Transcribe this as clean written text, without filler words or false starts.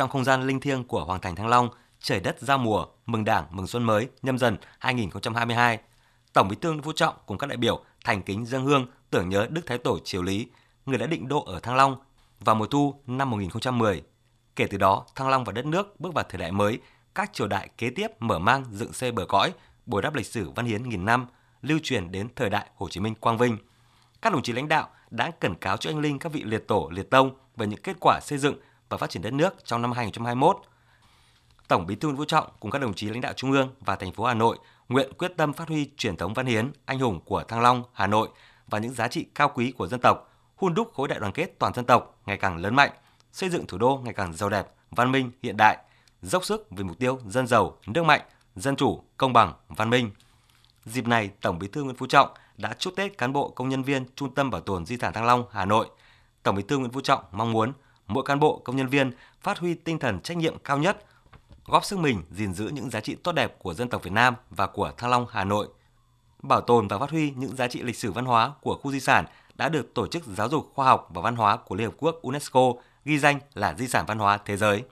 Trong không gian linh thiêng của Hoàng thành Thăng Long, trời đất giao mùa, mừng Đảng, mừng xuân mới Nhâm Dần 2022, Tổng Bí thư Nguyễn Phú Trọng cùng các đại biểu thành kính dâng hương tưởng nhớ Đức Thái Tổ Triều Lý, người đã định đô ở Thăng Long vào mùa thu năm 1010. Kể từ đó, Thăng Long và đất nước bước vào thời đại mới, các triều đại kế tiếp mở mang dựng xây bờ cõi, bồi đắp lịch sử văn hiến nghìn năm, lưu truyền đến thời đại Hồ Chí Minh quang vinh. Các đồng chí lãnh đạo đã cảnh cáo cho anh linh các vị liệt tổ, liệt tông về những kết quả xây dựng và phát triển đất nước trong năm 2021. Tổng Bí thư Nguyễn Phú Trọng cùng các đồng chí lãnh đạo Trung ương và thành phố Hà Nội nguyện quyết tâm phát huy truyền thống văn hiến, anh hùng của Thăng Long, Hà Nội và những giá trị cao quý của dân tộc, hun đúc khối đại đoàn kết toàn dân tộc ngày càng lớn mạnh, xây dựng thủ đô ngày càng giàu đẹp, văn minh, hiện đại, dốc sức vì mục tiêu dân giàu, nước mạnh, dân chủ, công bằng, văn minh. Dịp này, Tổng Bí thư Nguyễn Phú Trọng đã chúc Tết cán bộ công nhân viên Trung tâm Bảo tồn Di sản Thăng Long, Hà Nội. Tổng Bí thư Nguyễn Phú Trọng mong muốn mỗi cán bộ công nhân viên phát huy tinh thần trách nhiệm cao nhất, góp sức mình gìn giữ những giá trị tốt đẹp của dân tộc Việt Nam và của Thăng Long, Hà Nội. Bảo tồn và phát huy những giá trị lịch sử văn hóa của khu di sản đã được Tổ chức Giáo dục Khoa học và Văn hóa của Liên Hợp Quốc UNESCO ghi danh là di sản văn hóa thế giới.